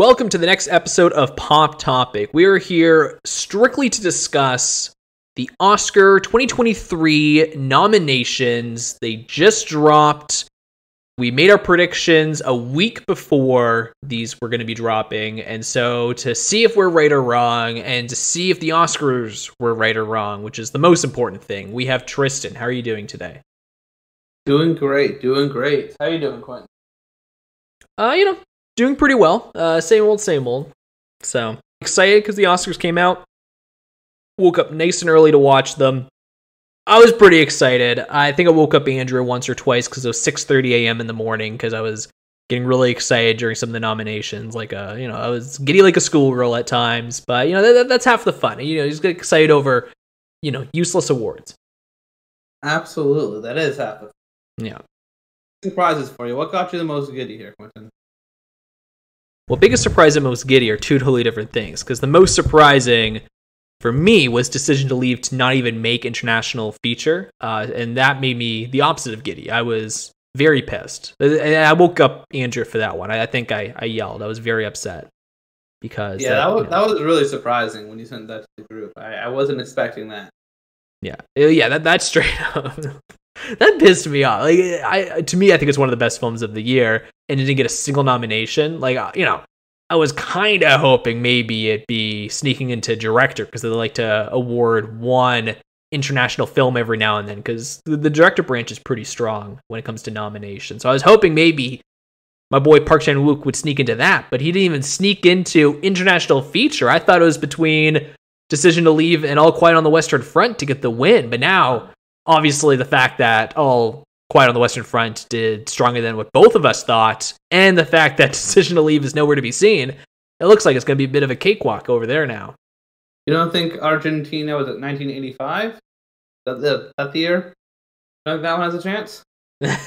Welcome to the next episode of Pop Topic. We are here strictly to discuss the Oscar 2023 nominations. They just dropped. We made our predictions a week before these were going to be dropping. And so to see if we're right or wrong and to see if the Oscars were right or wrong, which is the most important thing, we have Tristan. How are you doing today? Doing great. Doing great. How are you doing, Quentin? Doing pretty well. Same old. So excited because the Oscars came out. Woke up nice and early to watch them. I was pretty excited. I think I woke up Andrew once or twice because it was 6:30 a.m. in the morning because I was getting really excited during some of the nominations. I was giddy like a schoolgirl at times. But that's half the fun. You just get excited over useless awards. Absolutely, that is half the fun. Yeah. Surprises for you. What got you the most giddy here, Quentin? Well, biggest surprise and most giddy are two totally different things, because the most surprising for me was Decision to Leave to not even make international feature, and that made me the opposite of giddy. I was very pissed, and I woke up Andrew for that one. I think I yelled. I was very upset because that was really surprising when you sent that to the group. I wasn't expecting that. Yeah, that's straight up. That pissed me off. To me, I think it's one of the best films of the year, and it didn't get a single nomination. I was kind of hoping maybe it'd be sneaking into director, because they like to award one international film every now and then, because the director branch is pretty strong when it comes to nominations. So I was hoping maybe my boy Park Chan-wook would sneak into that, but he didn't even sneak into international feature. I thought it was between Decision to Leave and All Quiet on the Western Front to get the win, but now... obviously, the fact that All Quiet on the Western Front did stronger than what both of us thought, and the fact that Decision to Leave is nowhere to be seen, it looks like it's going to be a bit of a cakewalk over there now. You don't think Argentina was at 1985? That the year? You don't think that one has a chance?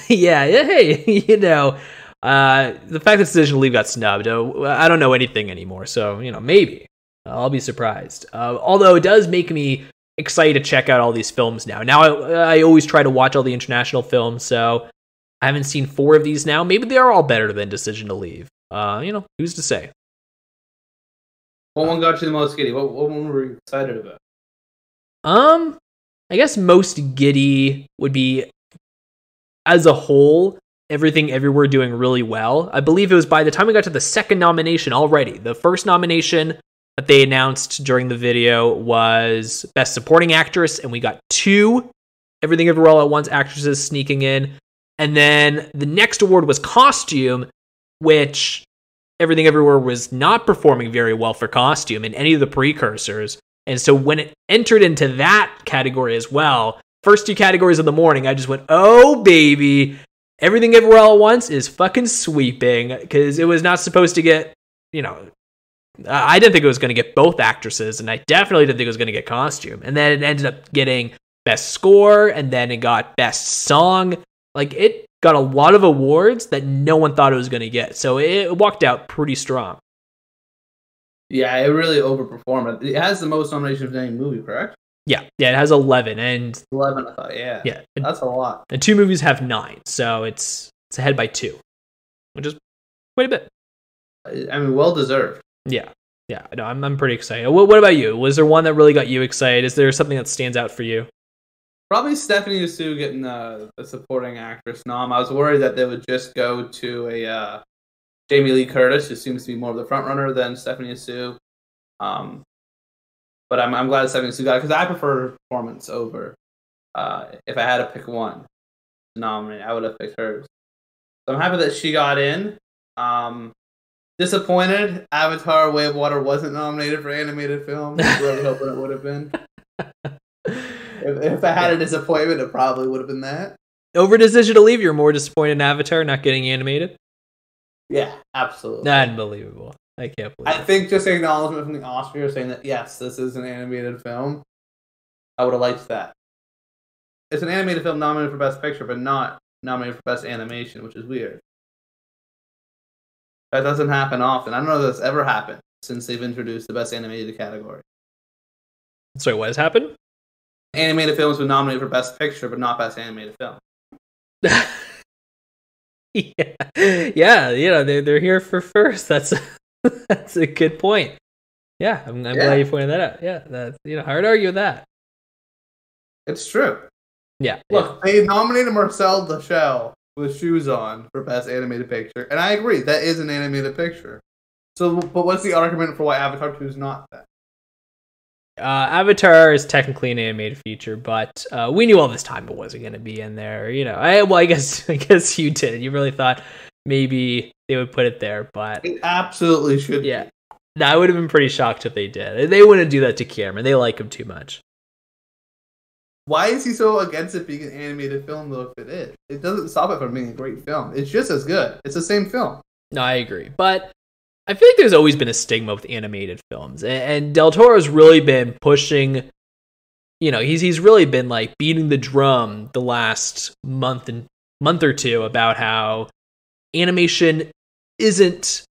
Yeah, hey, the fact that Decision to Leave got snubbed, I don't know anything anymore, so, maybe. I'll be surprised. Although it does make me... excited to check out all these films now. I always try to watch all the international films, so I haven't seen four of these now. Maybe they are all better than Decision to Leave. Who's to say? What one got you the most giddy? What one were you excited about? I guess most giddy would be, as a whole, Everything Everywhere doing really well. I believe it was by the time we got to the second nomination already. The first nomination that they announced during the video was Best Supporting Actress, and we got two Everything Everywhere All at Once actresses sneaking in. And then the next award was Costume, which Everything Everywhere was not performing very well for Costume in any of the precursors. And so when it entered into that category as well, first two categories of the morning, I just went, oh, baby, Everything Everywhere All at Once is fucking sweeping, because it was not supposed to get, I didn't think it was going to get both actresses, and I definitely didn't think it was going to get Costume. And then it ended up getting Best Score, and then it got Best Song. It got a lot of awards that no one thought it was going to get. So it walked out pretty strong. Yeah, it really overperformed. It has the most nominations of any movie, correct? Yeah, it has 11. And 11, I thought, yeah. That's a lot. And two movies have 9, so it's ahead by 2, which is quite a bit. I mean, well-deserved. Yeah. No, I'm pretty excited. What about you? Was there one that really got you excited? Is there something that stands out for you? Probably Stephanie Hsu getting the supporting actress nom. I was worried that they would just go to a Jamie Lee Curtis, who seems to be more of the front runner than Stephanie Hsu. But I'm glad Stephanie Hsu got it, because I prefer her performance over. If I had to pick one to nominate, I would have picked hers. So I'm happy that she got in. Disappointed, Avatar: Way of Water wasn't nominated for animated film. I was really hoping it would have been. If I had a disappointment, it probably would have been that. Over Decision to Leave, you're more disappointed in Avatar not getting animated? Yeah, absolutely. Unbelievable. I can't believe it. I think just acknowledgement from the Oscar saying that, yes, this is an animated film. I would have liked that. It's an animated film nominated for Best Picture, but not nominated for Best Animation, which is weird. That doesn't happen often. I don't know if that's ever happened since they've introduced the Best Animated category. Sorry, what has happened? Animated films were nominated for Best Picture, but not Best Animated Film. Yeah, they're here for first. That's That's a good point. Yeah, I'm glad you pointed that out. Yeah, that's, you know, hard to argue with that. It's true. Yeah. Look, they nominated Marcel the Shell with Shoes On for Best Animated Picture, and I agree, that is an animated picture. So, but what's the argument for why Avatar 2 is not that? Avatar is technically an animated feature, but we knew all this time it wasn't going to be in there. You know, I guess you did. You really thought maybe they would put it there, but it absolutely should. Yeah, no, I would have been pretty shocked if they did. They wouldn't do that to Cameron. They like him too much. Why is he so against it being an animated film, though, if it is? It doesn't stop it from being a great film. It's just as good. It's the same film. No, I agree. But I feel like there's always been a stigma with animated films. And Del Toro's really been pushing, you know, he's really been, like, beating the drum the last month or two about how animation isn't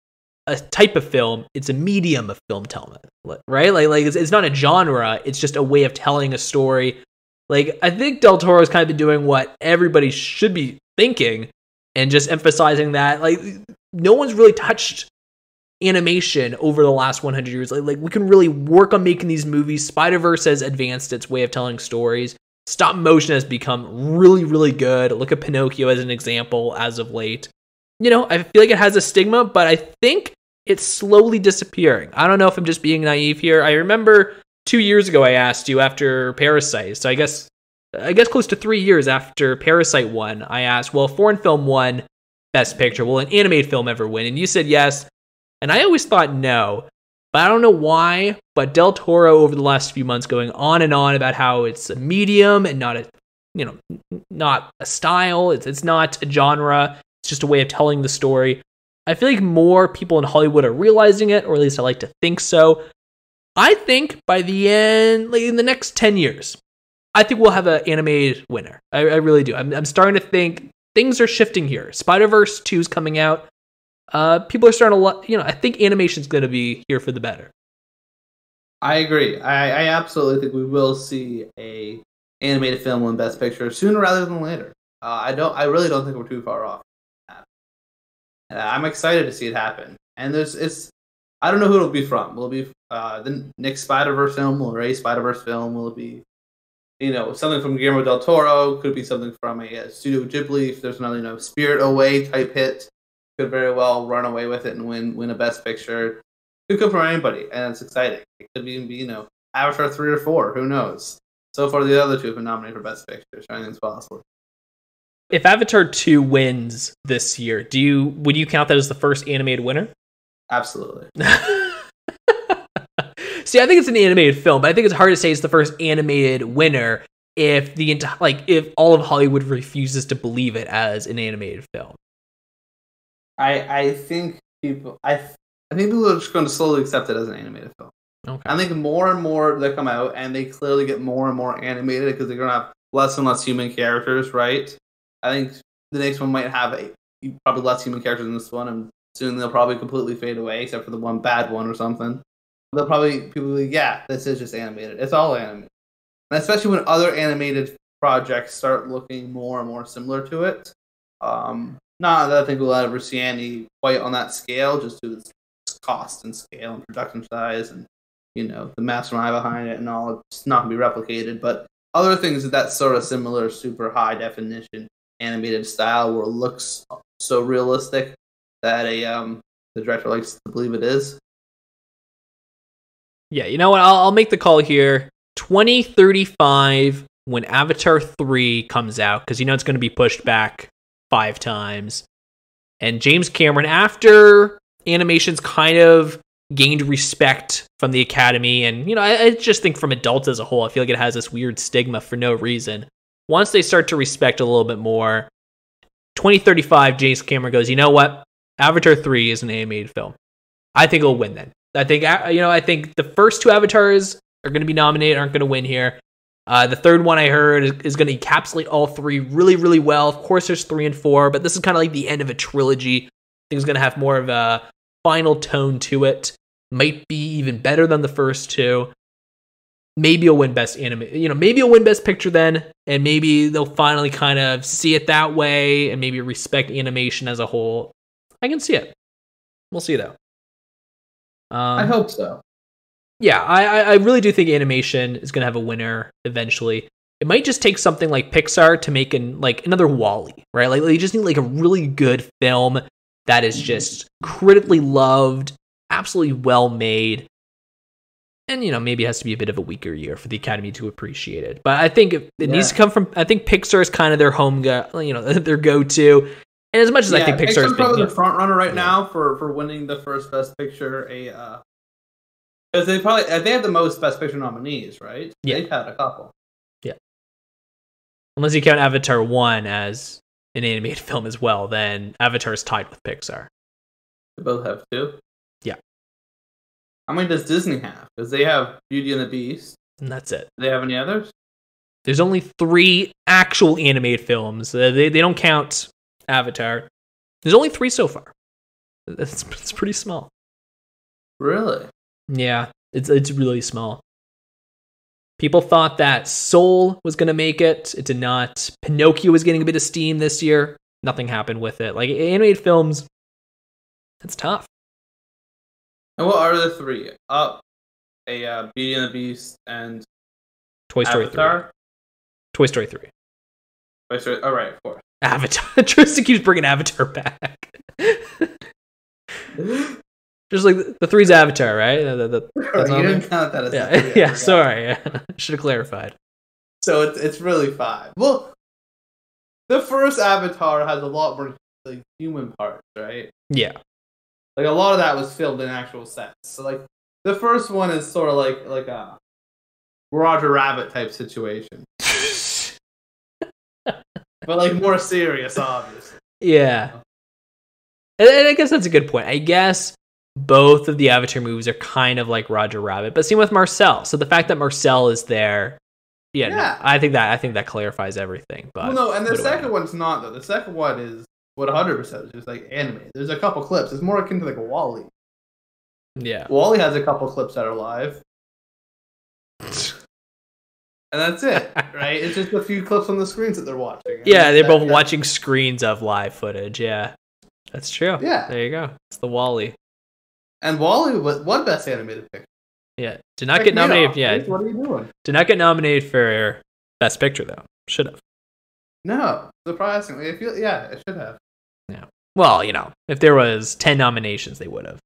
a type of film, it's a medium of film telling, right? Like it's not a genre, it's just a way of telling a story. Like, I think Del Toro's kind of been doing what everybody should be thinking and just emphasizing that, like, no one's really touched animation over the last 100 years. Like, we can really work on making these movies. Spider-Verse has advanced its way of telling stories. Stop motion has become really, really good. Look at Pinocchio as an example as of late. You know, I feel like it has a stigma, but I think it's slowly disappearing. I don't know if I'm just being naive here. I remember 2 years ago, I asked you after Parasite. So I guess close to 3 years after Parasite won, I asked, well, foreign film won Best Picture. Will an animated film ever win? And you said yes. And I always thought no. But I don't know why. But Del Toro over the last few months going on and on about how it's a medium and not a, you know, not a style. It's not a genre. It's just a way of telling the story. I feel like more people in Hollywood are realizing it, or at least I like to think so. I think by the end, like in the next 10 years, I think we'll have an animated winner. I really do. I'm starting to think things are shifting here. Spider-Verse 2 is coming out. People are starting to, you know, I think animation is going to be here for the better. I agree. I absolutely think we will see a animated film win Best Picture sooner rather than later. I really don't think we're too far off. And I'm excited to see it happen. And I don't know who it'll be from. Will it be the next Spider-Verse film? Will Ray's Spider-Verse film? Will it be, you know, something from Guillermo del Toro? Could it be something from a Studio Ghibli? If there's another, you know, Spirit Away type hit, could very well run away with it and win a Best Picture. Could come from anybody, and it's exciting. It could even be, you know, Avatar 3 or 4. Who knows? So far, the other two have been nominated for Best Picture. So anything's possible. If Avatar 2 wins this year, would you count that as the first animated winner? Absolutely. See, I think it's an animated film, but I think it's hard to say it's the first animated winner if the if all of Hollywood refuses to believe it as an animated film. I think people are just going to slowly accept it as an animated film. Okay. I think more and more they come out, and they clearly get more and more animated because they're going to have less and less human characters, right? I think the next one might have probably less human characters than this one, and soon they'll probably completely fade away, except for the one bad one or something. They'll probably, people will be like, yeah, this is just animated. It's all animated. And especially when other animated projects start looking more and more similar to it. Not that I think we'll ever see any quite on that scale, just due to its cost and scale and production size and, you know, the mastermind behind it and all. It's not going to be replicated, but other things that sort of similar, super high definition animated style where it looks so realistic that the director likes to believe it is. Yeah, you know what? I'll make the call here. 2035 when Avatar 3 comes out, because you know it's going to be pushed back 5 times. And James Cameron, after animation's kind of gained respect from the Academy, and you know, I just think from adults as a whole, I feel like it has this weird stigma for no reason. Once they start to respect a little bit more, 2035, James Cameron goes, you know what? Avatar 3 is an animated film. I think it'll win then. I think the first 2 Avatars are going to be nominated, aren't going to win here. The third one I heard is going to encapsulate all 3 really, really well. Of course, there's 3 and 4, but this is kind of like the end of a trilogy. I think it's going to have more of a final tone to it. Might be even better than the first 2. Maybe it'll win Best Anime. You know, maybe it'll win Best Picture then, and maybe they'll finally kind of see it that way, and maybe respect animation as a whole. I can see it. We'll see though. I hope so. Yeah, I really do think animation is going to have a winner eventually. It might just take something like Pixar to make another WALL-E, right? Like you just need a really good film that is just critically loved, absolutely well made, and maybe it has to be a bit of a weaker year for the Academy to appreciate it. But I think it needs to come from. I think Pixar is kind of their home, their go-to. And as much as I think Pixar is probably the front runner right now for winning the first Best Picture, because they have the most Best Picture nominees, right? Yeah, they've had a couple. Unless you count Avatar 1 as an animated film as well, then Avatar is tied with Pixar. They both have two? Yeah. How many does Disney have? Because they have Beauty and the Beast. And that's it. Do they have any others? There's only 3 actual animated films. They don't count Avatar. There's only 3 so far. It's pretty small. Really? Yeah, it's really small. People thought that Soul was going to make it. It did not. Pinocchio was getting a bit of steam this year. Nothing happened with it. Animated films, it's tough. And what are the 3? Beauty and the Beast and Toy Story Avatar? 3. Toy Story 3. Toy Story, all right, 4. Avatar. Tristan keeps bringing Avatar back. Just the 3's Avatar, right? You didn't count that as a 3. Yeah, sorry. Yeah. Should have clarified. So it's really 5. Well, the first Avatar has a lot more human parts, right? Yeah. A lot of that was filmed in actual sets. So the first one is sort of like a Roger Rabbit type situation. But more serious, obviously. Yeah. And I guess that's a good point. I guess both of the Avatar movies are kind of like Roger Rabbit, but same with Marcel. So the fact that Marcel is there, no, I think that clarifies everything. But and the second one's not though. The second one is 100% is just animated. There's a couple clips. It's more akin to a WALL-E. Yeah, WALL-E has a couple clips that are live, and that's it, right? It's just a few clips on the screens that they're watching. They're both watching screens of live footage. Yeah, that's true. Yeah, there you go. It's the WALL-E. And WALL-E won Best Animated Picture. Yeah, did not get nominated. Yeah, what are you doing? Did not get nominated for Best Picture though. Should have. No, surprisingly, it should have. Yeah. Well, if there was 10 nominations, they would have.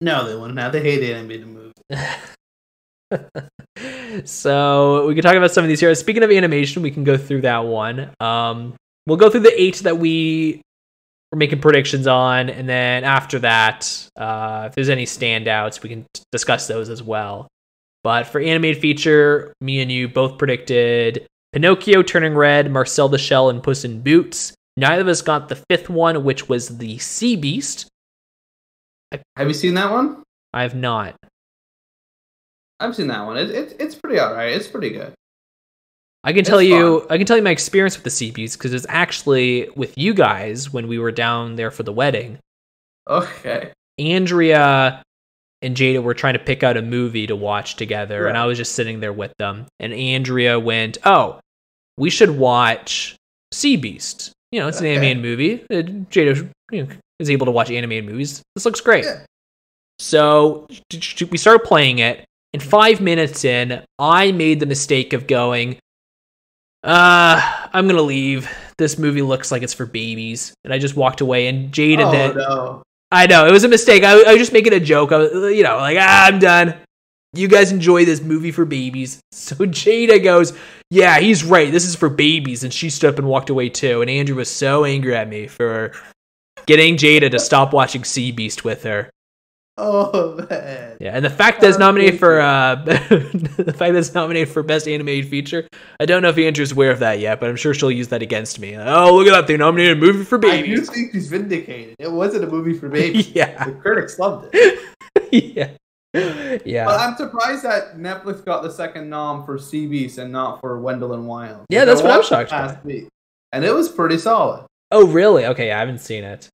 No, they wouldn't have. They hate animated movies. So we can talk about some of these here. Speaking of animation, we can go through that one. We'll go through the 8 that we're making predictions on, and then after that, if there's any standouts, we can discuss those as well. But for animated feature, me and you both predicted Pinocchio, Turning Red, Marcel the Shell, and Puss in Boots. Neither of us got the 5th one, which was The Sea Beast. Have you seen that one? I have not. I've seen that one. It's pretty alright. It's pretty good. I can tell you my experience with the Sea Beast because it's actually with you guys when we were down there for the wedding. Okay. Andrea and Jada were trying to pick out a movie to watch together, and I was just sitting there with them. And Andrea went, "Oh, we should watch Sea Beast. It's an animated movie. Jada is able to watch animated movies. This looks great." Yeah. So we started playing it, and 5 minutes in, I made the mistake of going, I'm gonna leave. This movie looks like it's for babies, and I just walked away. And Jada I know it was a mistake. I was just making a joke. I was, I'm done. You guys enjoy this movie for babies. So Jada goes, "Yeah, he's right. This is for babies." And she stood up and walked away too. And Andrew was so angry at me for getting Jada to stop watching Sea Beast with her. Oh man! Yeah, and the fact that it's nominated for Best Animated Feature, I don't know if Andrew's aware of that yet, but I'm sure she'll use that against me. Oh, look at that! They nominated a movie for babies. I do think she's vindicated. It wasn't a movie for babies. Yeah, the critics loved it. Yeah. But I'm surprised that Netflix got the second nom for Sea Beast and not for Wendell and Wild. Yeah, that's what I was shocked about. And it was pretty solid. Oh, really? Okay, I haven't seen it.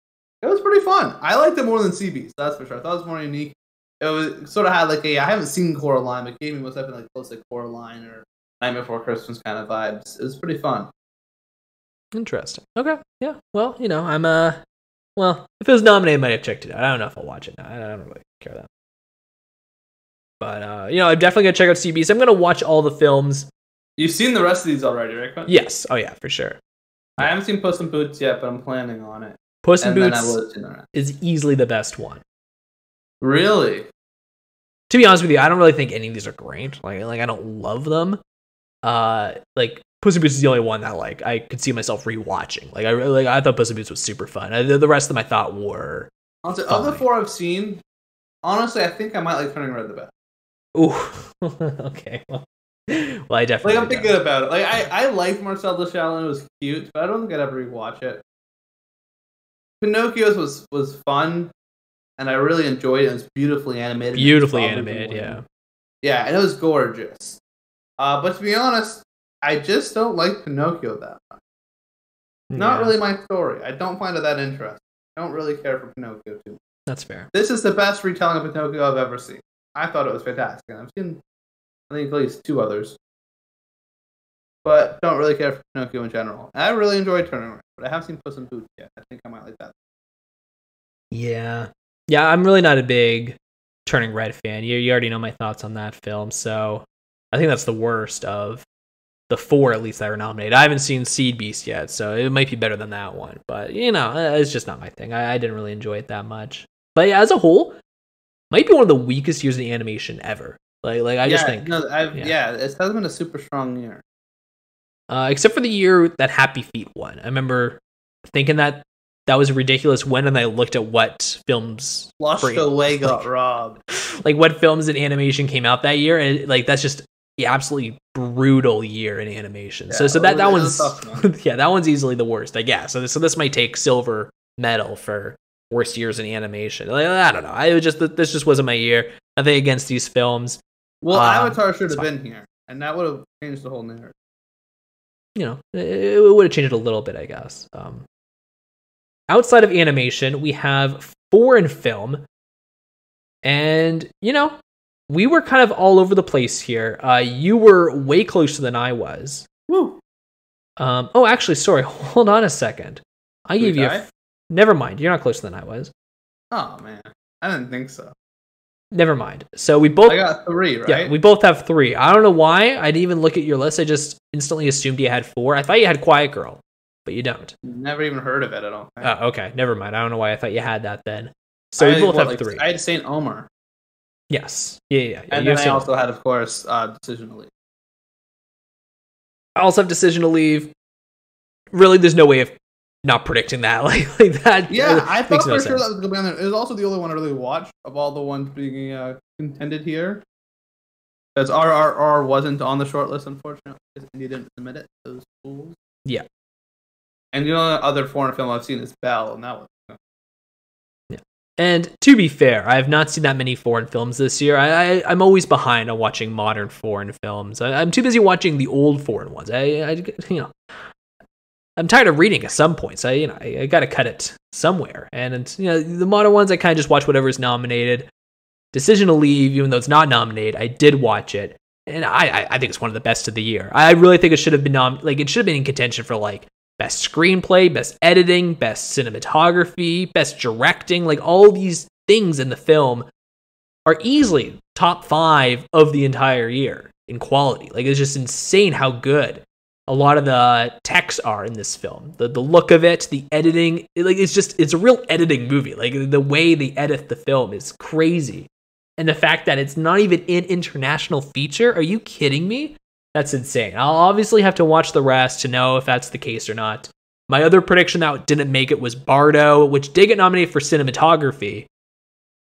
It was pretty fun. I liked it more than Sea Beast, that's for sure. I thought it was more unique. It was sort of had I haven't seen Coraline, but gave me most definitely close to Coraline or Night Before Christmas kind of vibes. It was pretty fun. Interesting. Okay. Yeah. Well, I'm Well, if it was nominated, I might have checked it out. I don't know if I'll watch it now. I don't really care that. But, you know, I'm definitely going to check out Sea Beast. I'm going to watch all the films. You've seen the rest of these already, right, Quentin? Yes. Oh, yeah, for sure. I haven't seen Puss in Boots yet, but I'm planning on it. Puss in Boots is easily the best one. Really? To be honest with you, I don't really think any of these are great. Like I don't love them. Like Puss in Boots is the only one that like I could see myself rewatching. I thought Puss in Boots was super fun. The rest of them I thought were. The other four I've seen. Honestly, I think I might like Turning Red the best. Ooh. Okay. Well, I definitely. Like I'm thinking about it. Like I liked Marcel the Shell and it was cute, but I don't think I'd ever rewatch it. Pinocchio's was fun. And I really enjoyed it. It was beautifully animated. Yeah. Yeah, and it was gorgeous. But to be honest, I just don't like Pinocchio that much. Not really my story. I don't find it that interesting. I don't really care for Pinocchio too much. That's fair. This is the best retelling of Pinocchio I've ever seen. I thought it was fantastic. And I've seen, I think, at least two others. But don't really care for Pinocchio in general. And I really enjoyed Turning Red, but I haven't seen Puss in Boots yet. I think I might like that. Yeah. Yeah, I'm really not a big Turning Red fan. You already know my thoughts on that film, so I think that's the worst of the four, at least, that were nominated. I haven't seen Sea Beast yet, so it might be better than that one. But, you know, it's just not my thing. I didn't really enjoy it that much. But yeah, as a whole, might be one of the weakest years in animation ever. It hasn't been a super strong year. Except for the year that Happy Feet won. I remember thinking that was a ridiculous win, and I looked at what films Flushed Away got robbed. Like what films in animation came out that year, and like that's just the absolutely brutal year in animation. Yeah, so that one's that one's easily the worst, I guess. So this might take silver medal for worst years in animation. Like, I don't know. This just wasn't my year. Nothing against these films. Well, Avatar should have been here, and that would have changed the whole narrative. You know, it would have changed a little bit, I guess. Outside of animation, we have foreign film. And, you know, we were kind of all over the place here. You were way closer than I was. Woo! Oh, actually, sorry. Hold on a second. I gave you... Never mind. You're not closer than I was. Oh, man. I didn't think so. Never mind. So we both... I got three, right? Yeah, we both have three. I don't know why. I didn't even look at your list. I just instantly assumed you had four. I thought you had Quiet Girl. But you don't. Never even heard of it at all. Oh, okay. Never mind. I don't know why I thought you had that then. So we both have three. I had St. Omer. Yes. Yeah. And then I also had, of course, Decision to Leave. I also have Decision to Leave. Really, there's no way of not predicting that. Like that. Yeah, I thought for sure that was going to be on there. It was also the only one I really watched of all the ones being contended here. Because RRR wasn't on the shortlist, unfortunately. And you didn't submit it. Those fools. Yeah. And the only other foreign film I've seen is Belle, and that one. Yeah. And to be fair, I have not seen that many foreign films this year. I'm always behind on watching modern foreign films. I'm too busy watching the old foreign ones. I'm tired of reading at some points. I got to cut it somewhere. And you know, the modern ones, I kind of just watch whatever's nominated. Decision to Leave, even though it's not nominated, I did watch it, and I think it's one of the best of the year. I really think it should have been it should have been in contention for like. Best screenplay, best editing, best cinematography, best directing, like all these things in the film are easily top 5 of the entire year in quality. Like it's just insane how good a lot of the texts are in this film. The look of it, the editing, it's a real editing movie. Like the way they edit the film is crazy. And the fact that it's not even an international feature, are you kidding me? That's insane. I'll obviously have to watch the rest to know if that's the case or not. My other prediction that didn't make it was Bardo, which did get nominated for cinematography.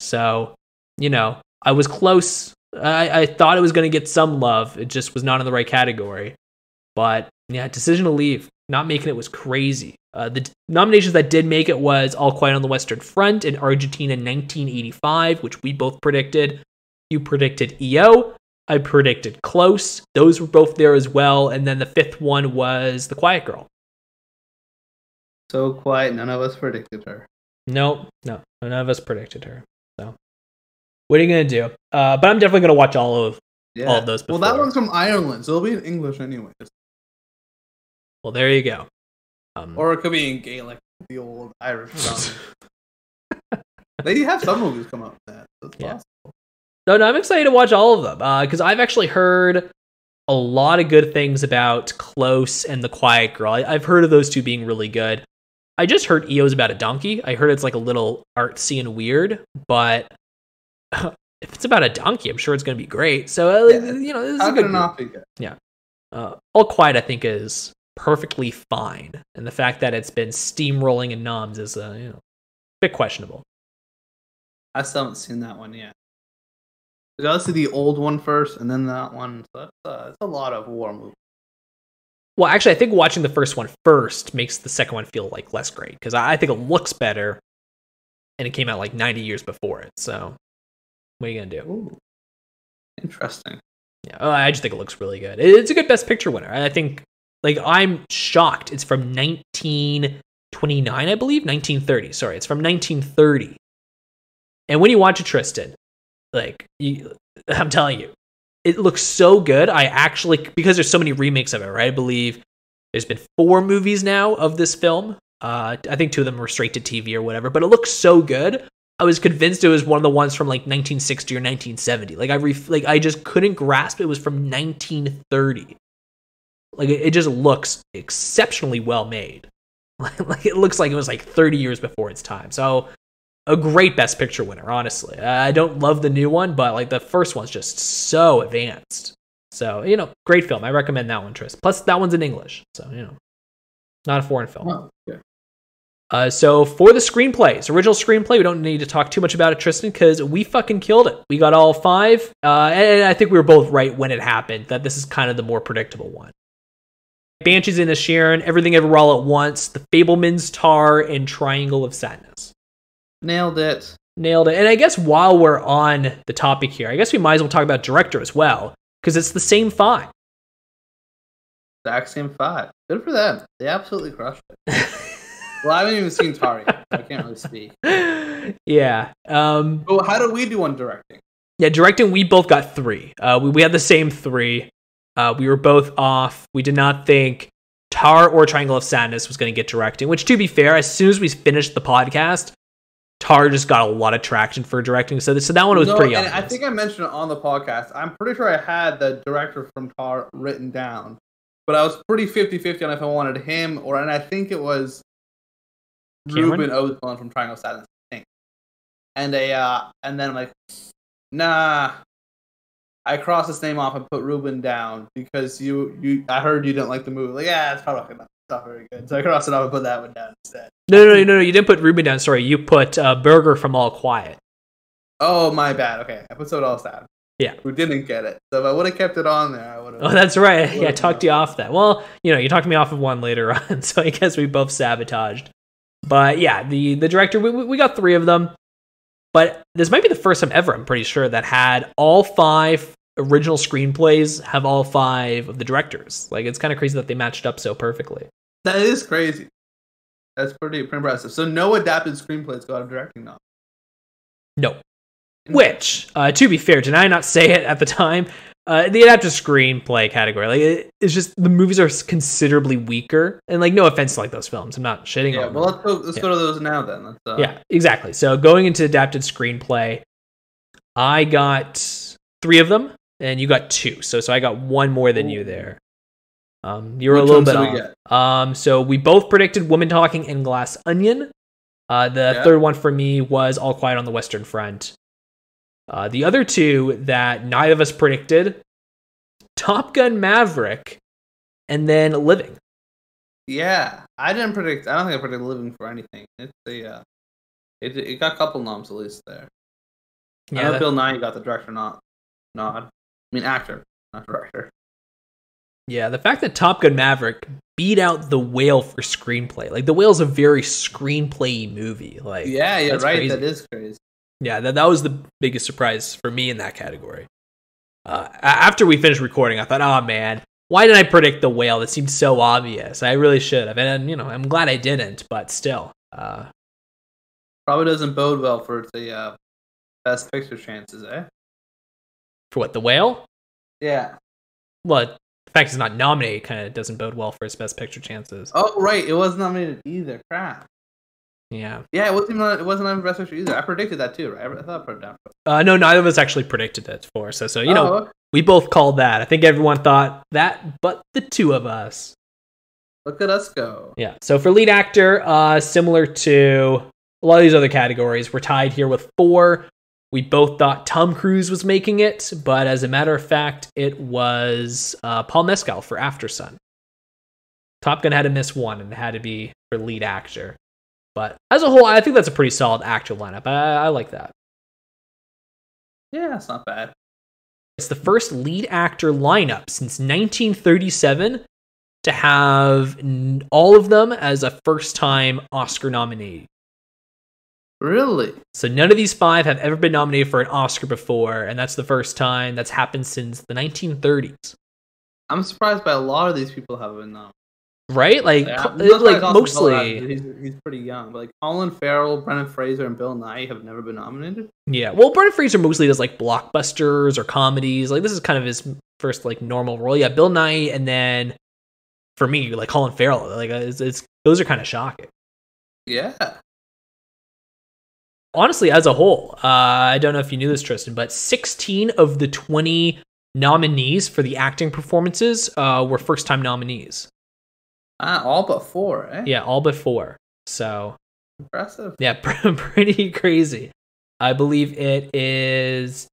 So, you know, I was close. I thought it was going to get some love. It just was not in the right category. But, yeah, Decision to Leave. Not making it was crazy. The nominations that did make it was All Quiet on the Western Front and Argentina 1985, which we both predicted. You predicted EO. I predicted Close. Those were both there as well. And then the fifth one was The Quiet Girl. So quiet, none of us predicted her. No, none of us predicted her. So what are you going to do? But I'm definitely going to watch all of those before. Well, that one's from Ireland, so it'll be in English anyways. Well, there you go. Or it could be in Gaelic, the old Irish song. They have some movies come out with that. That's possible. No, I'm excited to watch all of them because I've actually heard a lot of good things about Close and The Quiet Girl. I've heard of those two being really good. I just heard EO's about a donkey. I heard it's like a little artsy and weird, but if it's about a donkey, I'm sure it's going to be great. So, this is good. Yeah. All Quiet, I think, is perfectly fine. And the fact that it's been steamrolling in noms is a bit questionable. I still haven't seen that one yet. Let's see the old one first and then that one. So that's a lot of war movies. Well, actually, I think watching the first one first makes the second one feel like less great because I think it looks better and it came out like 90 years before it. So what are you going to do? Ooh, interesting. Yeah, I just think it looks really good. It's a good Best Picture winner. I think, I'm shocked. It's from 1930. Sorry, it's from 1930. And when you watch it, Tristan, I'm telling you, it looks so good. I actually, because there's so many remakes of it, right? I believe there's been 4 movies now of this film. I think 2 of them were straight to TV or whatever, but it looks so good. I was convinced it was one of the ones from 1960 or 1970. I just couldn't grasp it was from 1930. It just looks exceptionally well made. It looks like it was 30 years before its time. So a great Best Picture winner, honestly. I don't love the new one, but the first one's just so advanced. So, great film. I recommend that one, Tris. Plus, that one's in English. So, not a foreign film. Oh, yeah. So for the screenplays, original screenplay, we don't need to talk too much about it, Tristan, because we fucking killed it. We got all 5. And I think we were both right when it happened that this is kind of the more predictable one. Banshees of Inisherin, Everything Everywhere All at Once, The Fabelmans, Tar, and Triangle of Sadness. Nailed it. And I guess while we're on the topic here, I guess we might as well talk about director as well, because it's the same 5. Exact same 5. Good for them. They absolutely crushed it. Well, I haven't even seen Tar yet, so I can't really speak. Yeah. But how did we do on directing? Yeah, directing, we both got 3. We had the same 3. We were both off. We did not think Tar or Triangle of Sadness was going to get directing, which, to be fair, as soon as we finished the podcast, Tar just got a lot of traction for directing. So that one was pretty obvious. I think I mentioned it on the podcast. I'm pretty sure I had the director from Tar written down, but I was pretty 50-50 on if I wanted him or, and I think it was Ruben Osborn from Triangle of Sadness, I think. And then I'm like, nah. I crossed his name off and put Ruben down because I heard you didn't like the movie. It's probably not very good. So I crossed it off and put that one down instead. No, you didn't put Ruben down. Sorry, you put Burger from All Quiet. Oh, my bad. Okay, I put someone else down. Yeah, who didn't get it. So if I would have kept it on there, I would have. Oh, that's right. Yeah, I talked you off that. Well, you talked me off of one later on. So I guess we both sabotaged. But yeah, the director, we got 3 of them, but this might be the first time ever, I'm pretty sure, that had all 5 original screenplays have all 5 of the directors. It's kind of crazy that they matched up so perfectly. That is crazy. That's pretty impressive. So no adapted screenplays go out of directing now. No. Which, to be fair, did I not say it at the time? The adapted screenplay category, it's just the movies are considerably weaker. And no offense to those films, I'm not shitting on them. Yeah, well, let's go to those now then. Yeah, exactly. So going into adapted screenplay, I got 3 of them, and you got 2. So I got 1 more than you there. You were a little bit off. So we both predicted Woman Talking and Glass Onion. The third one for me was All Quiet on the Western Front. The other 2 that neither of us predicted, Top Gun Maverick, and then Living. Yeah, I don't think I predicted Living for anything. It's it got a couple noms at least there. Yeah, I know Bill Nye got the director nod. I mean actor, not director. Yeah, the fact that Top Gun Maverick beat out The Whale for screenplay. The Whale's a very screenplay movie. Yeah, that's right. Crazy. That is crazy. Yeah, that was the biggest surprise for me in that category. After we finished recording, I thought, oh man, why did I predict The Whale? That seemed so obvious. I really should have. And, I'm glad I didn't, but still. Probably doesn't bode well for the Best Picture chances, eh? For what, The Whale? Yeah. Well, the fact it's not nominated kind of doesn't bode well for its Best Picture chances. Oh, right. It wasn't nominated either. Crap. Yeah. Yeah, it wasn't on Best Picture either. I predicted that too, right? I thought no, neither of us actually predicted that for us. So you know, okay. We both called that. I think everyone thought that, but the two of us. Look at us go. Yeah. So for lead actor, similar to a lot of these other categories, we're tied here with 4. We both thought Tom Cruise was making it, but as a matter of fact, it was Paul Mescal for After Sun. Top Gun had to miss one, and it had to be for lead actor. But as a whole, I think that's a pretty solid actor lineup. I like that. Yeah, that's not bad. It's the first lead actor lineup since 1937 to have all of them as a first-time Oscar nominee. Really? So none of these 5 have ever been nominated for an Oscar before, and that's the first time that's happened since the 1930s. I'm surprised by a lot of these people have been nominated. Right? Like mostly. He's pretty young. But like Colin Farrell, Brendan Fraser, and Bill Nye have never been nominated. Yeah. Well, Brendan Fraser mostly does like blockbusters or comedies. Like this is kind of his first like normal role. Yeah, Bill Nye, and then for me, like Colin Farrell. Like those are kind of shocking. Yeah. Honestly, as a whole, I don't know if you knew this, Tristan, but 16 of the 20 nominees for the acting performances were first-time nominees. All but 4, eh? Yeah, all but 4. So impressive. Yeah, pretty crazy. I believe it is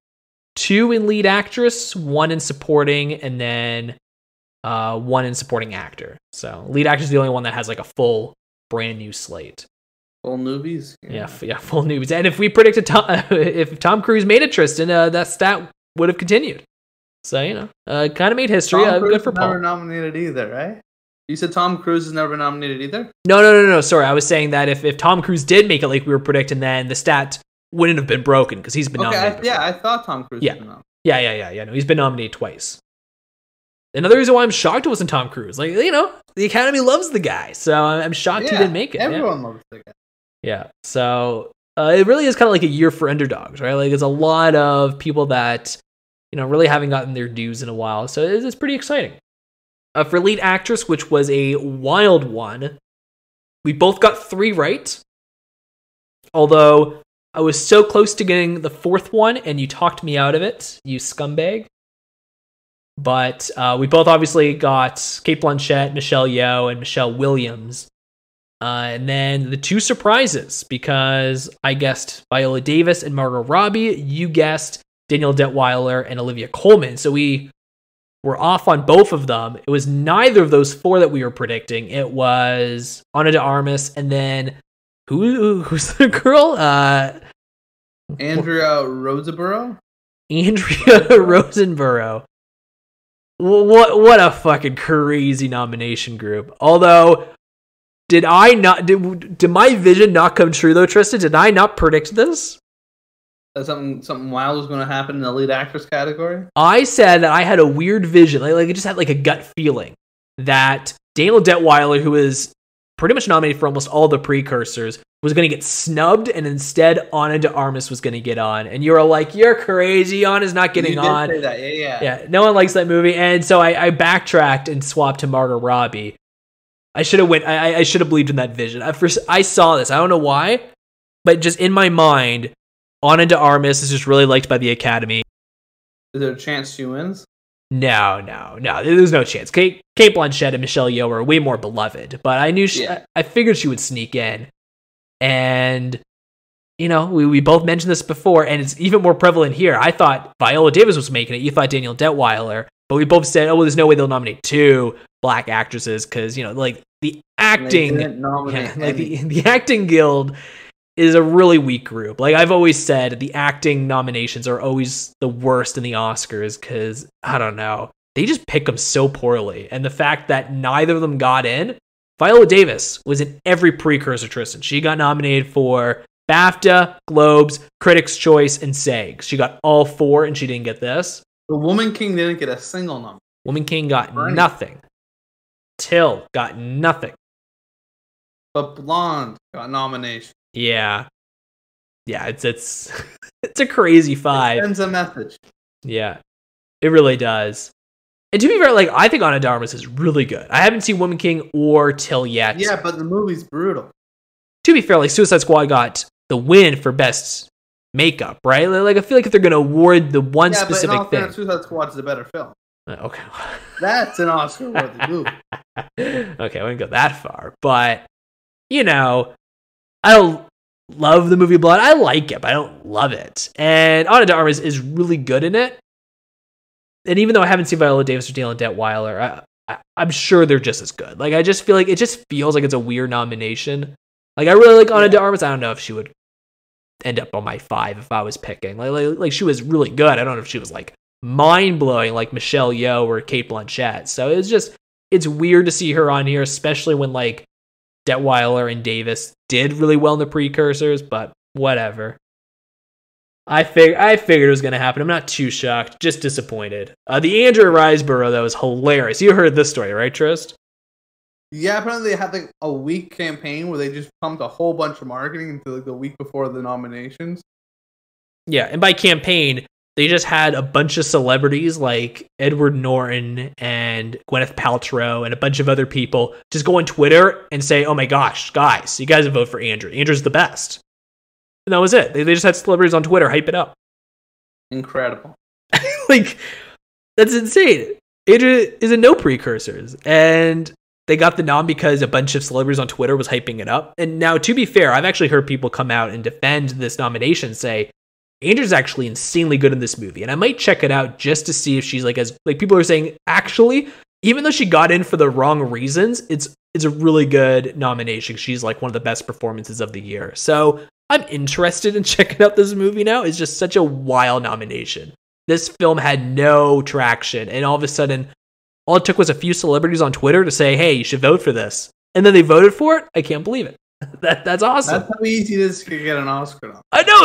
2 in lead actress, 1 in supporting, and then 1 in supporting actor. So lead actor is the only one that has like a full brand new slate. Full newbies. Yeah, yeah, full newbies. And if we predicted if Tom Cruise made it, Tristan, that stat would have continued. So you know, kind of made history. Tom Cruise good for Paul. Never nominated either, right? You said Tom Cruise has never been nominated either? No. Sorry, I was saying that if Tom Cruise did make it like we were predicting, then the stat wouldn't have been broken because he's been nominated. I thought Tom Cruise was nominated. Yeah. No, he's been nominated twice. Another reason why I'm shocked it wasn't Tom Cruise. Like, you know, the Academy loves the guy, so I'm shocked he didn't make it. Everyone loves the guy. Yeah, so it really is kind of like a year for underdogs, right? Like, there's a lot of people that, you know, really haven't gotten their dues in a while, so it's pretty exciting. For lead actress, which was a wild one, we both got 3 right. Although I was so close to getting the 4th one, and you talked me out of it, you scumbag. But we both obviously got Kate Blanchett, Michelle Yeoh, and Michelle Williams. And then the 2 surprises, because I guessed Viola Davis and Margot Robbie. You guessed Danielle Deadwyler and Olivia Colman. So we were off on both of them. It was neither of those 4 that we were predicting. It was Ana de Armas, and then who's the girl? Andrea Rosenborough? Andrea Rosenborough. What a fucking crazy nomination group. Although, did my vision not come true though, Tristan? Did I not predict this? That something wild was going to happen in the lead actress category? I said that I had a weird vision. Like I just had like a gut feeling that Danielle Deadwyler, who is pretty much nominated for almost all the precursors, was going to get snubbed, and instead Ana de Armas was going to get on. And you were like, "You're crazy. Ana's not getting on." You did say that. Yeah. No one likes that movie, and so I backtracked and swapped to Margot Robbie. I should have went. I should have believed in that vision. I saw this. I don't know why, but just in my mind, Ana de Armas is just really liked by the Academy. Is there a chance she wins? No. There's no chance. Kate Blanchett and Michelle Yeoh are way more beloved, but I knew I figured she would sneak in, and you know we both mentioned this before, and it's even more prevalent here. I thought Viola Davis was making it. You thought Danielle Deadwyler, but we both said, "Oh, well, there's no way they'll nominate 2." Black actresses, because you know, like the acting, the acting guild is a really weak group. Like I've always said, the acting nominations are always the worst in the Oscars because I don't know, they just pick them so poorly. And the fact that neither of them got in, Viola Davis was in every precursor, Tristan. She got nominated for BAFTA, Globes, Critics' Choice, and SAG. She got all 4, and she didn't get this. The Woman King didn't get a single nomination. Woman King got nothing. Till got nothing. But Blonde got nomination. Yeah, it's a crazy 5. It sends a message. Yeah, it really does. And to be fair, like I think Ana de Armas is really good. I haven't seen Woman King or Till yet. Yeah, but the movie's brutal. to be fair, like Suicide Squad got the win for best makeup, right? Like I feel like if they're gonna award the one specific thing, fairness, Suicide Squad's a better film. Okay, that's an Oscar-worthy movie. Okay, I wouldn't go that far, but you know, I don't love the movie Blood. I like it, but I don't love it. And Ana de Armas is really good in it. And even though I haven't seen Viola Davis or Danielle Deadwyler, I'm sure they're just as good. Like I just feel like it just feels like it's a weird nomination. Like I really like Ana de Armas. I don't know if she would end up on my 5 if I was picking. Like she was really good. I don't know if she was like mind blowing like Michelle Yeoh or Cate Blanchett. So it's just it's weird to see her on here, especially when like Detweiler and Davis did really well in the precursors, but whatever. I figured it was going to happen. I'm not too shocked, just disappointed. The Andrea Riseborough, though, is hilarious. You heard this story, right, Trist? Yeah, apparently they had like a week campaign where they just pumped a whole bunch of marketing until like the week before the nominations. Yeah, and by campaign, they just had a bunch of celebrities like Edward Norton and Gwyneth Paltrow and a bunch of other people just go on Twitter and say, oh my gosh, guys, you guys vote for Andrew. Andrew's the best. And that was it. They just had celebrities on Twitter hype it up. Incredible. Like, that's insane. Andrew is in no precursors. And they got the nom because a bunch of celebrities on Twitter was hyping it up. And now, to be fair, I've actually heard people come out and defend this nomination, say, Andrew's actually insanely good in this movie, and I might check it out just to see if she's like as like people are saying. Actually, even though she got in for the wrong reasons, it's a really good nomination. She's like one of the best performances of the year. So I'm interested in checking out this movie now. It's just such a wild nomination. This film had no traction, and all of a sudden, all it took was a few celebrities on Twitter to say, "Hey, you should vote for this," and then they voted for it. I can't believe it. That's awesome. That's how easy this could get an Oscar on. I know.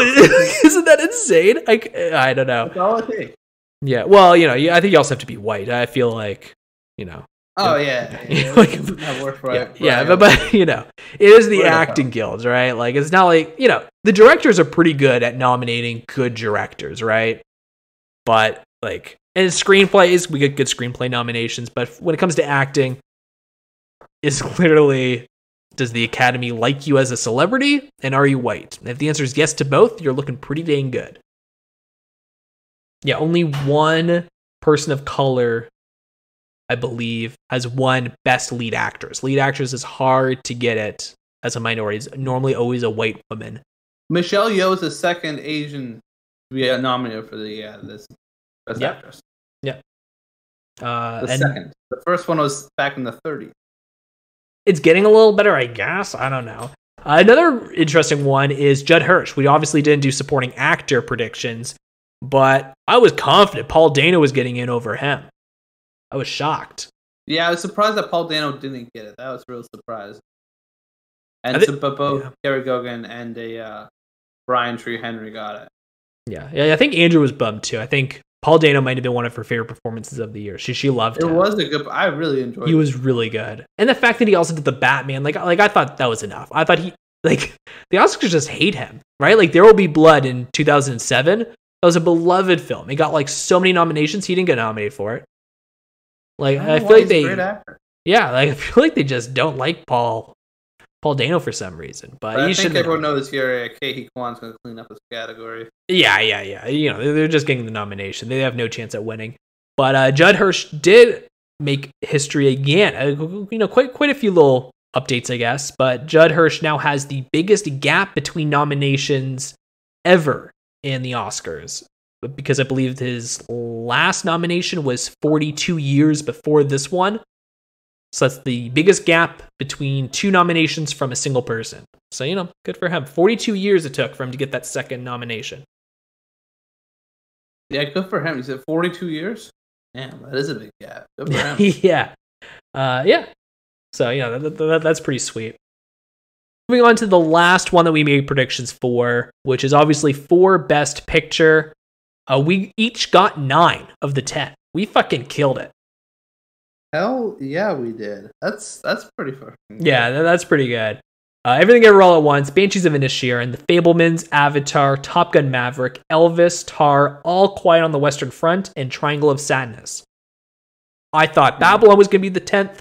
Isn't that insane? I don't know. That's all it takes. Yeah. Well, you know, I think you also have to be white. I feel like, you know. Oh, yeah. But, you know, it is the acting guilds, right? Like, it's not like, you know, the directors are pretty good at nominating good directors, right? But, like, and screenplays, we get good screenplay nominations. But when it comes to acting, it's literally, does the Academy like you as a celebrity, and are you white? If the answer is yes to both, you're looking pretty dang good. Yeah, only one person of color, I believe, has won Best Lead Actress. Lead Actress is hard to get it as a minority. It's normally always a white woman. Michelle Yeoh is the second Asian to be nominated for the this Best Actress. Yeah. Second. The first one was back in the 30s. It's getting a little better, I guess. I don't know. Another interesting one is Judd Hirsch. We obviously didn't do supporting actor predictions, but I was confident Paul Dano was getting in over him. I was shocked. Yeah, I was surprised that Paul Dano didn't get it. That was a real surprise. And both Gary Gogan and Brian Tree Henry got it. Yeah, I think Andrew was bummed too. I think Paul Dano might have been one of her favorite performances of the year. She loved him. It was a good. I really enjoyed it. He was really good, and the fact that he also did the Batman, like I thought that was enough. I thought he like the Oscars just hate him, right? Like There Will Be Blood in 2007. That was a beloved film. It got like so many nominations. He didn't get nominated for it. Like I feel like they, yeah, like I feel like they just don't like Paul Dano for some reason, but I think everyone knows here Kehi Kwan's going to clean up this category. Yeah. You know, they're just getting the nomination. They have no chance at winning. But Judd Hirsch did make history again. You know, quite a few little updates, I guess. But Judd Hirsch now has the biggest gap between nominations ever in the Oscars, because I believe his last nomination was 42 years before this one. So that's the biggest gap between two nominations from a single person. So, you know, good for him. 42 years it took for him to get that second nomination. Yeah, good for him. Is it 42 years? Damn, that is a big gap. Good for him. Yeah. Yeah. So, you know, that's pretty sweet. Moving on to the last one that we made predictions for, which is obviously for Best Picture. We each got 9 of the 10. We fucking killed it. Hell yeah, we did. That's pretty fucking good. Yeah, that's pretty good. Everything Everywhere All at Once, Banshees of Inisherin, The Fabelmans, Avatar, Top Gun Maverick, Elvis, Tar, All Quiet on the Western Front, and Triangle of Sadness. I thought Babylon was going to be the 10th.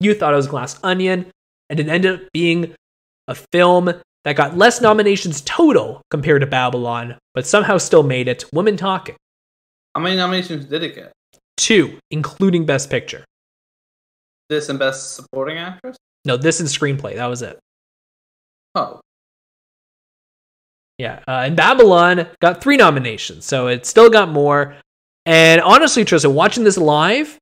You thought it was Glass Onion, and it ended up being a film that got less nominations total compared to Babylon, but somehow still made it. Woman Talking. How many nominations did it get? 2, including Best Picture. This and Best Supporting Actress? No, this and Screenplay. That was it. Oh. Yeah, and Babylon got 3 nominations, so it still got more. And honestly, Tristan, watching this live,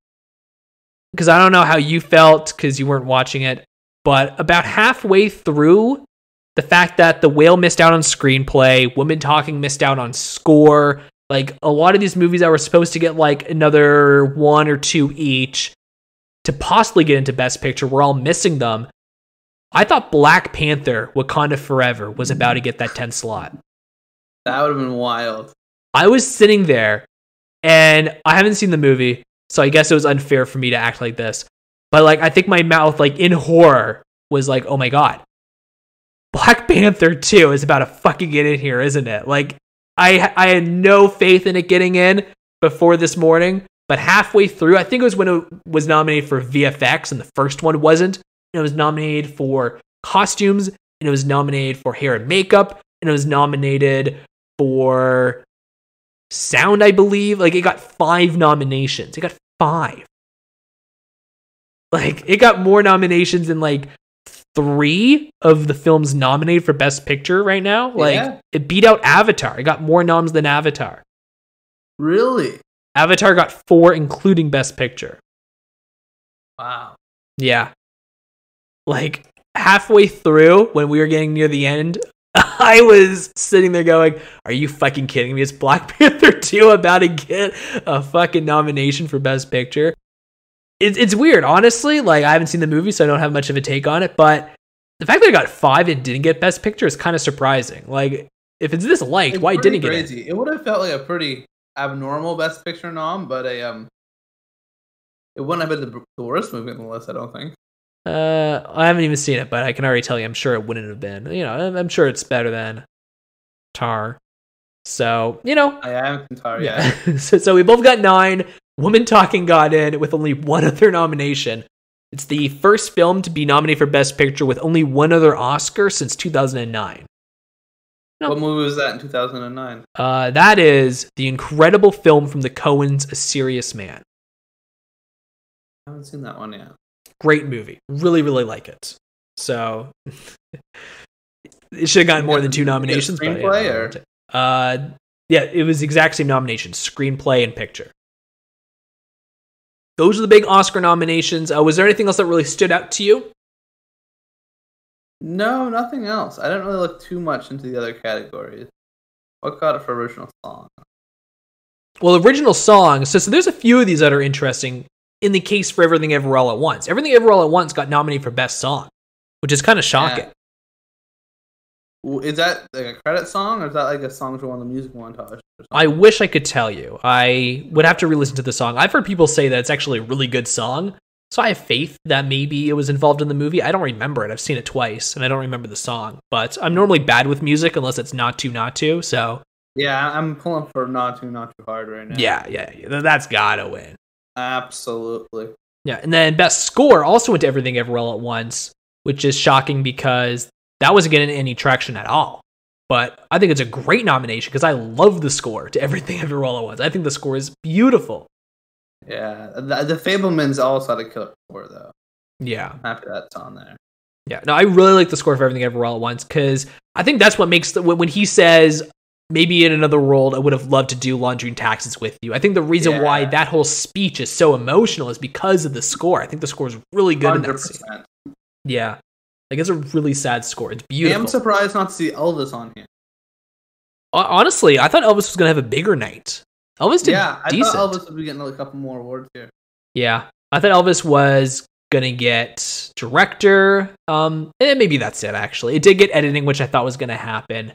because I don't know how you felt because you weren't watching it, but about halfway through, the fact that The Whale missed out on screenplay, Woman Talking missed out on score, like a lot of these movies that were supposed to get like another 1 or 2 each to possibly get into Best Picture, we're all missing them. I thought Black Panther, Wakanda Forever, was about to get that 10th slot. That would have been wild. I was sitting there, and I haven't seen the movie, so I guess it was unfair for me to act like this. But like, I think my mouth, like in horror, was like, oh my god. Black Panther 2 is about to fucking get in here, isn't it? Like, I had no faith in it getting in before this morning, but halfway through, I think it was when it was nominated for VFX, and the first one wasn't. And it was nominated for costumes, and it was nominated for hair and makeup, and it was nominated for sound, I believe. Like, it got 5 nominations. It got 5. Like, it got more nominations than, like, 3 of the films nominated for Best Picture right now. Like, yeah. It beat out Avatar. It got more noms than Avatar. Really? Avatar got 4, including Best Picture. Wow. Yeah. Like, halfway through, when we were getting near the end, I was sitting there going, are you fucking kidding me? Is Black Panther 2 about to get a fucking nomination for Best Picture? It's weird, honestly. Like, I haven't seen the movie, so I don't have much of a take on it, but the fact that it got 5 and didn't get Best Picture is kind of surprising. Like, if it's this liked, why didn't it get it? It would have felt like a pretty abnormal Best Picture nom, but it wouldn't have been the worst movie on the list, I don't think. I haven't even seen it, but I can already tell you, I'm sure it wouldn't have been. You know, I'm sure it's better than Tar. So, you know. I am Tar, yeah. So we both got 9. Woman Talking got in with only one other nomination. It's the first film to be nominated for Best Picture with only one other Oscar since 2009. No. What movie was that in 2009? That is the incredible film from the Coens, A Serious Man. I haven't seen that one yet. Great movie. Really, really like it. So, it should have gotten more than 2 nominations. Screenplay? But yeah, yeah, it was the exact same nomination. Screenplay and picture. Those are the big Oscar nominations. Was there anything else that really stood out to you? No, nothing else. I didn't really look too much into the other categories. What got it for original song? Well, original song. So there's a few of these that are interesting. In the case for Everything Everywhere All at Once. Everything Everywhere All at Once got nominated for Best Song, which is kind of shocking. Yeah. Is that like a credit song, or is that like a song from one of the music montage? I wish I could tell you. I would have to re-listen to the song. I've heard people say that it's actually a really good song, so I have faith that maybe it was involved in the movie. I don't remember it. I've seen it twice, and I don't remember the song. But I'm normally bad with music unless it's not too. So yeah, I'm pulling for not too hard right now. Yeah. That's gotta win. Absolutely. Yeah, and then Best Score also went to Everything Everywhere All at Once, which is shocking because that wasn't getting any traction at all. But I think it's a great nomination because I love the score to Everything Everywhere All at Once. I think the score is beautiful. Yeah, the Fabelmans also had a killer score, though. Yeah. After that's on there. Yeah, no, I really like the score for Everything Everywhere All at Once because I think that's what makes when he says, maybe in another world, I would have loved to do laundry and taxes with you. I think the reason why that whole speech is so emotional is because of the score. I think the score is really good 100%. In that scene. Yeah. Like, it's a really sad score. It's beautiful. I'm surprised not to see Elvis on here. Honestly, I thought Elvis was going to have a bigger night. Elvis did decent. I thought Elvis would be getting a couple more awards here. Yeah. I thought Elvis was going to get director. And maybe that's it, actually. It did get editing, which I thought was going to happen.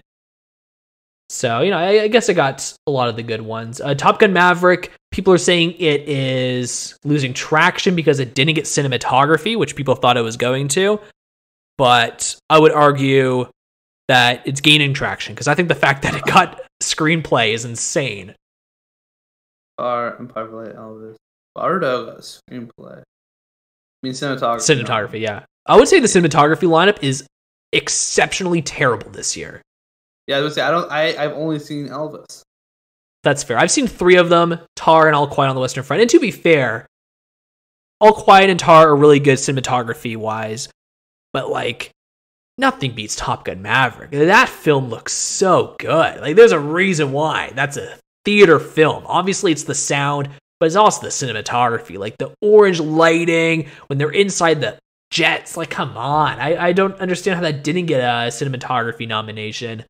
So, you know, I guess I got a lot of the good ones. Top Gun Maverick, people are saying it is losing traction because it didn't get cinematography, which people thought it was going to. But I would argue that it's gaining traction because I think the fact that it got screenplay is insane. Bardo got screenplay. I mean, cinematography. Cinematography, yeah. I would say the cinematography lineup is exceptionally terrible this year. Yeah, I would say I've only seen Elvis. That's fair. I've seen three of them, Tar and All Quiet on the Western Front. And to be fair, All Quiet and Tar are really good cinematography-wise, but, like, nothing beats Top Gun Maverick. That film looks so good. Like, there's a reason why. That's a theater film. Obviously, it's the sound, but it's also the cinematography. Like, the orange lighting, when they're inside the jets. Like, come on. I don't understand how that didn't get a cinematography nomination.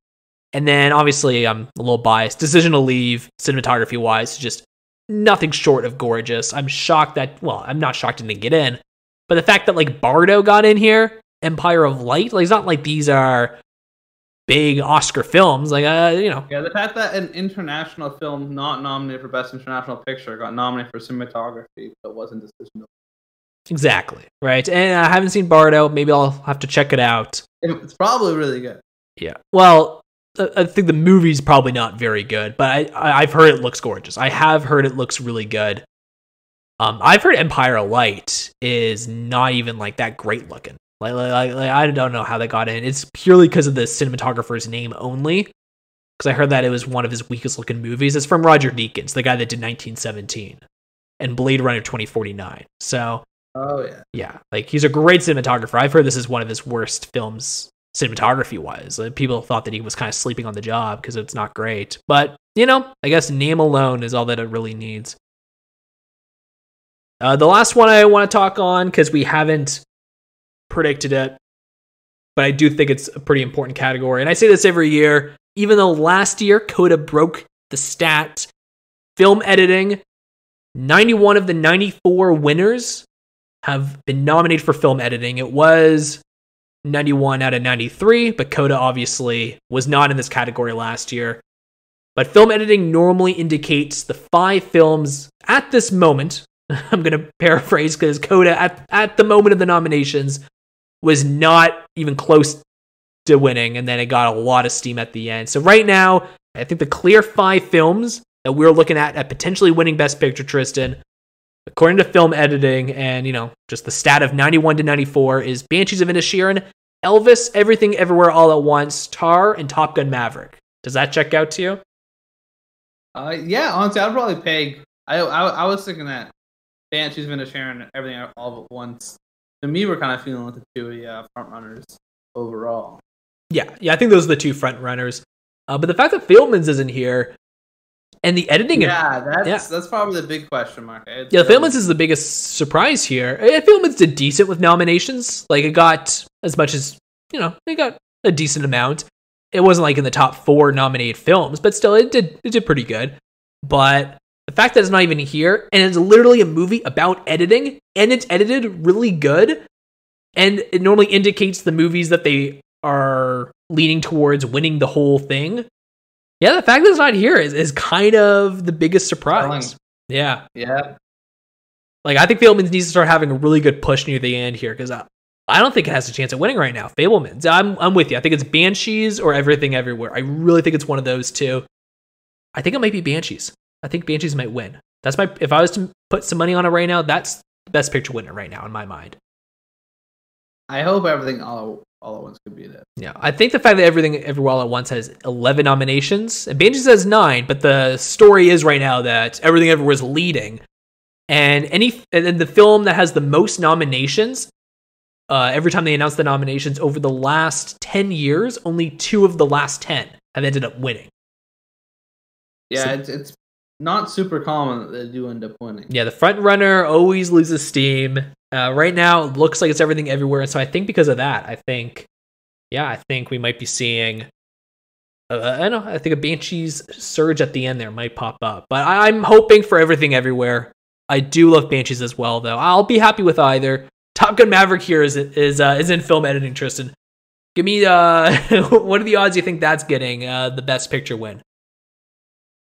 And then, obviously, I'm a little biased. Decision to Leave, cinematography-wise, just nothing short of gorgeous. I'm shocked that, well, I'm not shocked it didn't get in, but the fact that, like, Bardo got in here, Empire of Light, like, it's not like these are big Oscar films, like, you know. Yeah, the fact that an international film not nominated for Best International Picture got nominated for cinematography, but wasn't Decision. Exactly, right? And I haven't seen Bardo, maybe I'll have to check it out. It's probably really good. Yeah, well, I think the movie's probably not very good, but I've heard it looks gorgeous. I have heard it looks really good. I've heard Empire of Light is not even like that great looking. Like I don't know how they got in. It's purely because of the cinematographer's name only. Because I heard that it was one of his weakest looking movies. It's from Roger Deakins, the guy that did 1917 and Blade Runner 2049. So, yeah, like he's a great cinematographer. I've heard this is one of his worst films. Cinematography-wise, people thought that he was kind of sleeping on the job because it's not great. But, you know, I guess name alone is all that it really needs. The last one I want to talk on, because we haven't predicted it, but I do think it's a pretty important category. And I say this every year, even though last year Coda broke the stat, film editing, 91 of the 94 winners have been nominated for film editing. It was 91 out of 93, but Coda obviously was not in this category last year. But film editing normally indicates the five films at this moment. I'm going to paraphrase because Coda at the moment of the nominations was not even close to winning, and then it got a lot of steam at the end. So right now, I think the clear five films that we're looking at potentially winning Best Picture, Tristan, according to film editing and, you know, just the stat of 91 to 94 is Banshees of Inisherin, Elvis, Everything Everywhere All at Once, Tar, and Top Gun Maverick. Does that check out to you? Yeah, honestly, I'd probably peg. I was thinking that Banshees of Inisherin and Everything All at Once, to me, we're kind of feeling like the two front runners overall. Yeah, I think those are the two front runners. But the fact that Fabelmans isn't here, and the editing, that's probably the big question mark. The Fabelmans is the biggest surprise here. Fabelmans did decent with nominations. Like, it got as much as, you know, it got a decent amount. It wasn't like in the top four nominated films, but still, it did pretty good. But the fact that it's not even here, and it's literally a movie about editing, and it's edited really good, and it normally indicates the movies that they are leaning towards winning the whole thing. Yeah, the fact that it's not here is kind of the biggest surprise. Yeah. Like, I think Fabelmans needs to start having a really good push near the end here, because I don't think it has a chance at winning right now. Fabelmans, I'm with you. I think it's Banshees or Everything Everywhere. I really think it's one of those two. I think it might be Banshees. I think Banshees might win. That's my. If I was to put some money on it right now, that's the Best Picture winner right now in my mind. I hope Everything All at Once could be there. Yeah, I think the fact that Everything Everywhere All at Once has 11 nominations, and Banshees has 9, but the story is right now that Everything Everywhere is leading, and the film that has the most nominations, every time they announce the nominations over the last 10 years, only 2 of the last 10 have ended up winning. Yeah, so, it's not super common that they do end up winning. Yeah, the front runner always loses steam. Right now, it looks like it's Everything Everywhere, and so I think because of that, I think we might be seeing, I don't know, I think a Banshees surge at the end there might pop up, but I'm hoping for Everything Everywhere. I do love Banshees as well, though. I'll be happy with either. Top Gun Maverick here is in film editing, Tristan. Give me, what are the odds you think that's getting the Best Picture win?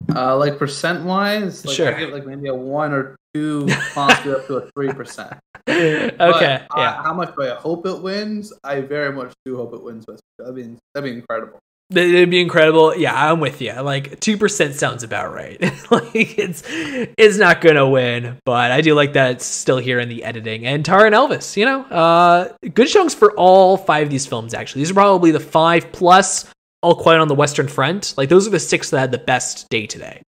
Like percent-wise? Like sure. I get like maybe a 1 or 2 possibly up to a 3%. Okay. But, yeah. How much do I hope it wins? I very much do hope it wins. That'd be incredible. It'd be incredible. Yeah, I'm with you. Like 2% sounds about right. Like it's not gonna win, but I do like that it's still here in the editing. And Tar and Elvis, you know, good showings for all 5 of these films. Actually, these are probably the 5 plus All Quiet on the Western Front. Like those are the 6 that had the best day today.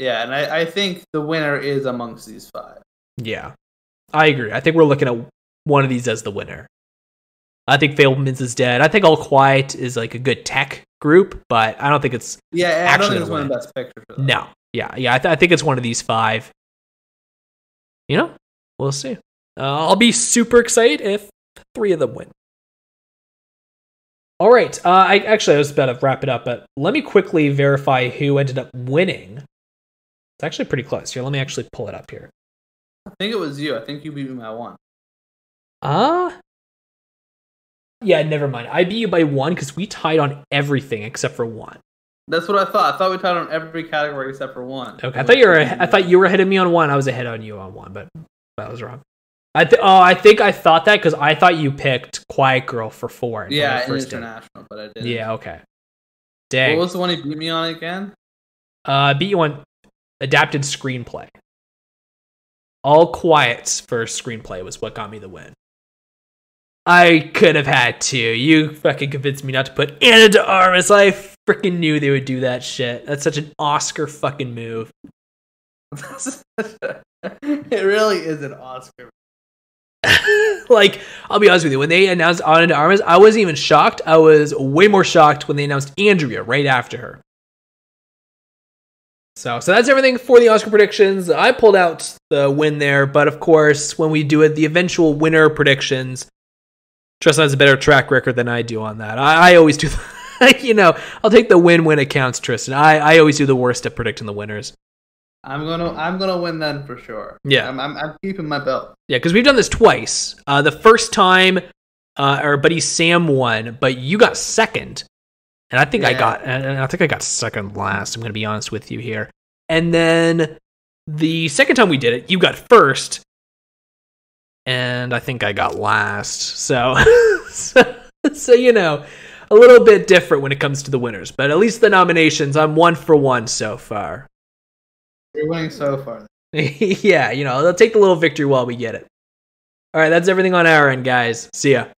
Yeah, and I think the winner is amongst these 5. Yeah, I agree. I think we're looking at one of these as the winner. I think Fabelmans is dead. I think All Quiet is like a good tech group, but I don't think it's actually one of the best pictures. No, yeah. I think it's one of these 5. You know, we'll see. I'll be super excited if 3 of them win. All right. I was about to wrap it up, but let me quickly verify who ended up winning. It's actually pretty close here. Let me actually pull it up here. I think it was you. I think you beat me by 1. Yeah, never mind. I beat you by 1 because we tied on everything except for 1. That's what I thought. I thought we tied on every category except for 1. Okay, I thought you were ahead of me on 1. I was ahead on you on 1, but that was wrong. I think I thought that because I thought you picked Quiet Girl for 4. Yeah, international, but I didn't. Yeah, okay. Dang. What was the one you beat me on again? I beat you on adapted screenplay. All Quiet's first screenplay was what got me the win. I could have had 2. You fucking convinced me not to put Ana de Armas. I freaking knew they would do that shit. That's such an Oscar fucking move. It really is an Oscar move. Like, I'll be honest with you. When they announced Ana de Armas, I wasn't even shocked. I was way more shocked when they announced Andrea right after her. So that's everything for the Oscar predictions. I pulled out the win there, but of course, when we do it, the eventual winner predictions, Tristan has a better track record than I do on that. I always do, you know, I'll take the win when it counts, Tristan. I always do the worst at predicting the winners. I'm gonna win then for sure. Yeah, I'm keeping my belt. Yeah, because we've done this twice. The first time, our buddy Sam won, but you got second. And I think I got second last. I'm going to be honest with you here. And then the second time we did it, you got first, and I think I got last. So you know, a little bit different when it comes to the winners. But at least the nominations, I'm 1 for 1 so far. You're winning so far. Yeah, you know, they'll take the little victory while we get it. All right, that's everything on our end, guys. See ya.